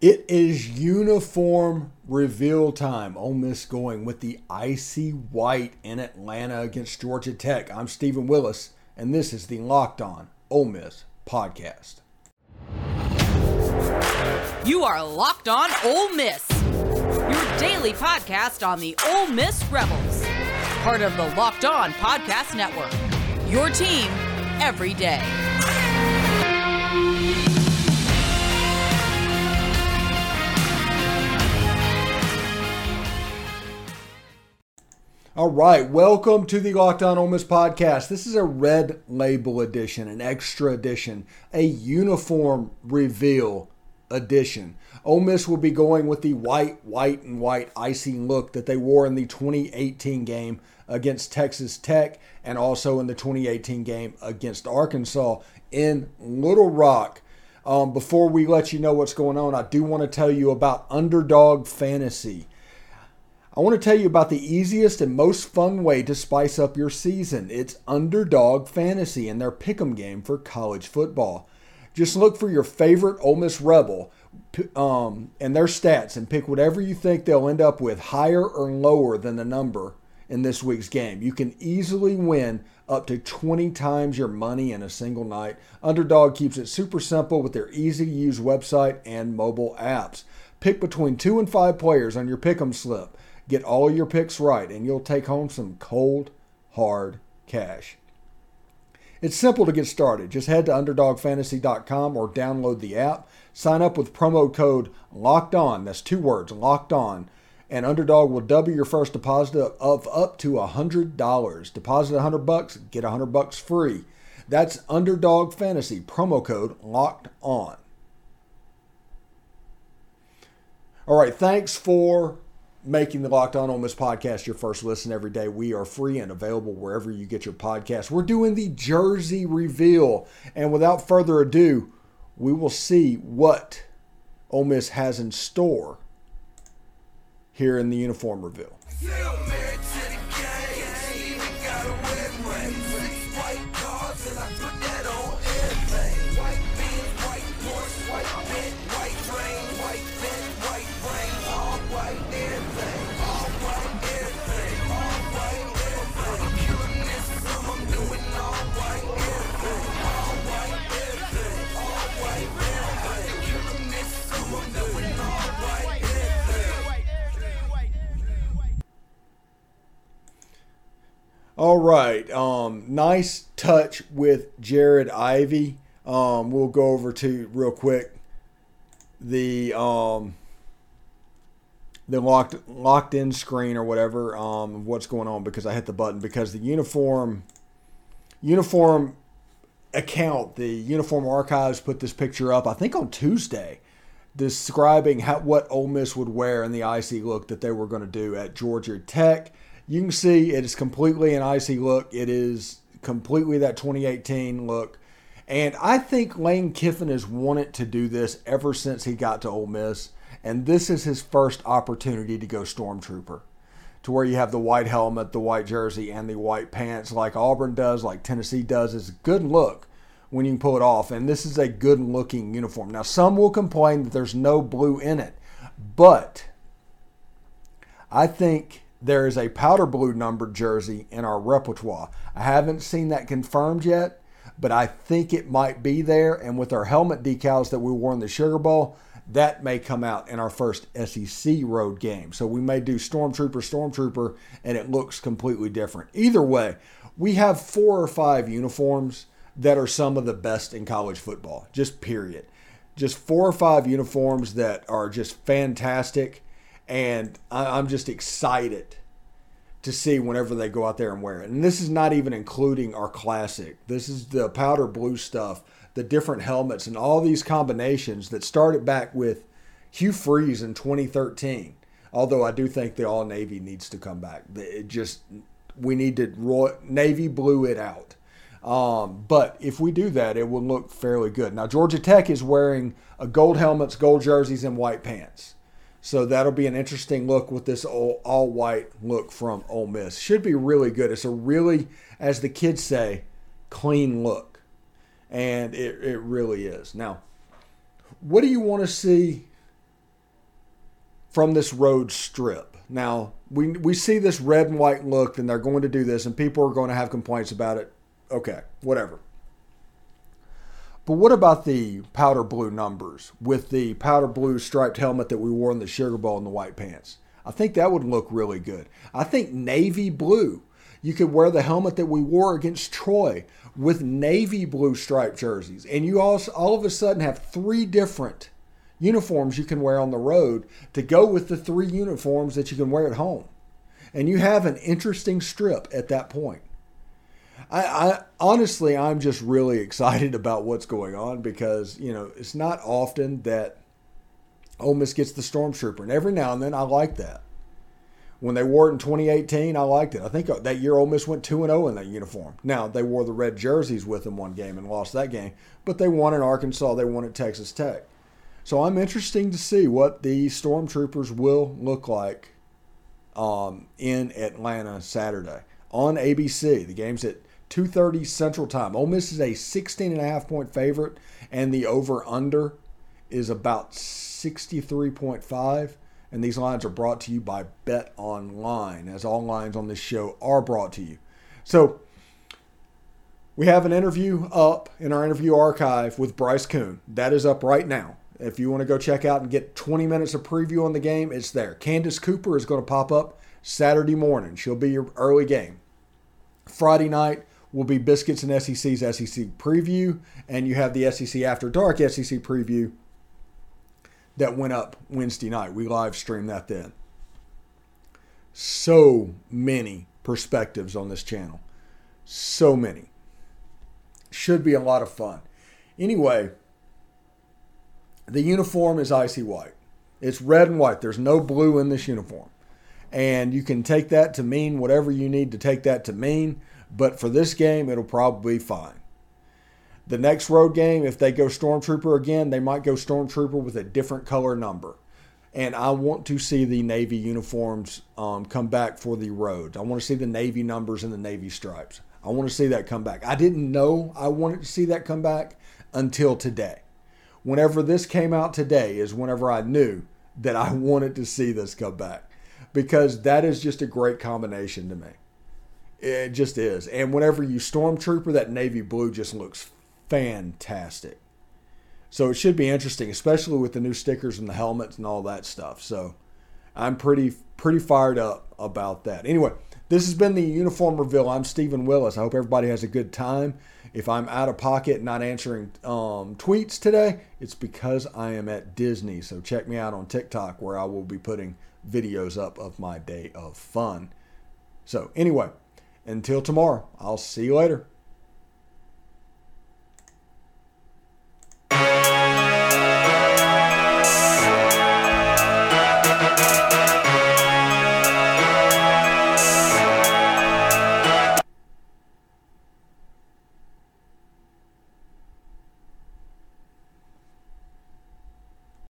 It is uniform reveal time. Ole Miss going with the icy white in Atlanta against Georgia Tech. I'm Stephen Willis, and this is the Locked On Ole Miss podcast. You are Locked On Ole Miss, your daily podcast on the Ole Miss Rebels, part of the Locked On Podcast Network, your team every day. All right, welcome to the Locked On Ole Miss podcast. This is a red label edition, an extra edition, a uniform reveal edition. Ole Miss will be going with the white and white icy look that they wore in the 2018 game against Texas Tech and also in the 2018 game against Arkansas in Little Rock. Before we let you know what's going on, I do want to tell you about Underdog Fantasy. I want to tell you about the easiest and most fun way to spice up your season. It's Underdog Fantasy and their pick'em game for college football. Just look for your favorite Ole Miss Rebel and their stats and pick whatever you think they'll end up with, higher or lower than the number in this week's game. You can easily win up to 20 times your money in a single night. Underdog keeps it super simple with their easy-to-use website and mobile apps. Pick between 2 and 5 players on your pick'em slip. Get all your picks right, and you'll take home some cold, hard cash. It's simple to get started. Just head to underdogfantasy.com or download the app. Sign up with promo code LOCKEDON. That's 2 words, locked on. And Underdog will double your first deposit of up to $100. Deposit $100, get $100 free. That's Underdog Fantasy, promo code locked on. All right, thanks for making the Locked On Ole Miss podcast your first listen every day. We are free and available wherever you get your podcasts. We're doing the jersey reveal. And without further ado, we will see what Ole Miss has in store here in the uniform reveal. All right, nice touch with Jared Ivey. We'll go over to, real quick, the locked in screen or whatever, what's going on, because I hit the button, because the uniform account, the Uniform Archives put this picture up, I think on Tuesday, describing what Ole Miss would wear in the icy look that they were going to do at Georgia Tech. You can see it is completely an icy look. It is completely that 2018 look. And I think Lane Kiffin has wanted to do this ever since he got to Ole Miss. And this is his first opportunity to go Stormtrooper, to where you have the white helmet, the white jersey, and the white pants like Auburn does, like Tennessee does. It's a good look when you can pull it off. And this is a good-looking uniform. Now, some will complain that there's no blue in it. But I think there is a powder blue numbered jersey in our repertoire. I haven't seen that confirmed yet, but I think it might be there. And with our helmet decals that we wore in the Sugar Bowl, that may come out in our first SEC road game. So we may do Stormtrooper, and it looks completely different. Either way, we have 4 or 5 uniforms that are some of the best in college football, just period. Just 4 or 5 uniforms that are just fantastic. And I'm just excited to see whenever they go out there and wear it. And this is not even including our classic. This is the powder blue stuff, the different helmets, and all these combinations that started back with Hugh Freeze in 2013. Although I do think the all-navy needs to come back. We need to navy blue it out. But if we do that, it will look fairly good. Now, Georgia Tech is wearing gold helmets, gold jerseys, and white pants. So that'll be an interesting look with this all-white look from Ole Miss. Should be really good. It's a really, as the kids say, clean look. And it really is. Now, what do you want to see from this road strip. Now, we see this red and white look, and they're going to do this, and people are going to have complaints about it. Okay, whatever. But what about the powder blue numbers with the powder blue striped helmet that we wore in the Sugar Bowl and the white pants? I think that would look really good. I think navy blue. You could wear the helmet that we wore against Troy with navy blue striped jerseys. And you also all of a sudden have three different uniforms you can wear on the road to go with the three uniforms that you can wear at home. And you have an interesting strip at that point. I honestly, I'm just really excited about what's going on because, you know, it's not often that Ole Miss gets the Stormtrooper. And every now and then, I like that. When they wore it in 2018, I liked it. I think that year Ole Miss went 2-0 in that uniform. Now, they wore the red jerseys with them one game and lost that game. But they won in Arkansas. They won at Texas Tech. So I'm interested to see what the Stormtroopers will look like in Atlanta Saturday on ABC. The game's at 2:30 Central Time. Ole Miss is a 16.5-point favorite, and the over-under is about 63.5. And these lines are brought to you by Bet Online, as all lines on this show are brought to you. So we have an interview up in our interview archive with Bryce Coon. That is up right now. If you want to go check out and get 20 minutes of preview on the game, it's there. Candace Cooper is going to pop up Saturday morning. She'll be your early game. Friday night will be Biscuits and SEC's SEC preview, and you have the SEC After Dark SEC preview that went up Wednesday night. We live streamed that then. So many perspectives on this channel. So many. Should be a lot of fun. Anyway, the uniform is icy white. It's red and white. There's no blue in this uniform. And you can take that to mean whatever you need to take that to mean. But for this game, it'll probably be fine. The next road game, if they go Stormtrooper again, they might go Stormtrooper with a different color number. And I want to see the Navy uniforms come back for the roads. I want to see the Navy numbers and the Navy stripes. I want to see that come back. I didn't know I wanted to see that come back until today. Whenever this came out today is whenever I knew that I wanted to see this come back. Because that is just a great combination to me. It just is. And whenever you Stormtrooper, that navy blue just looks fantastic. So it should be interesting, especially with the new stickers and the helmets and all that stuff. So I'm pretty fired up about that. Anyway, this has been the Uniform Reveal. I'm Stephen Willis. I hope everybody has a good time. If I'm out of pocket not answering tweets today, it's because I am at Disney. So check me out on TikTok where I will be putting videos up of my day of fun. So anyway, until tomorrow, I'll see you later.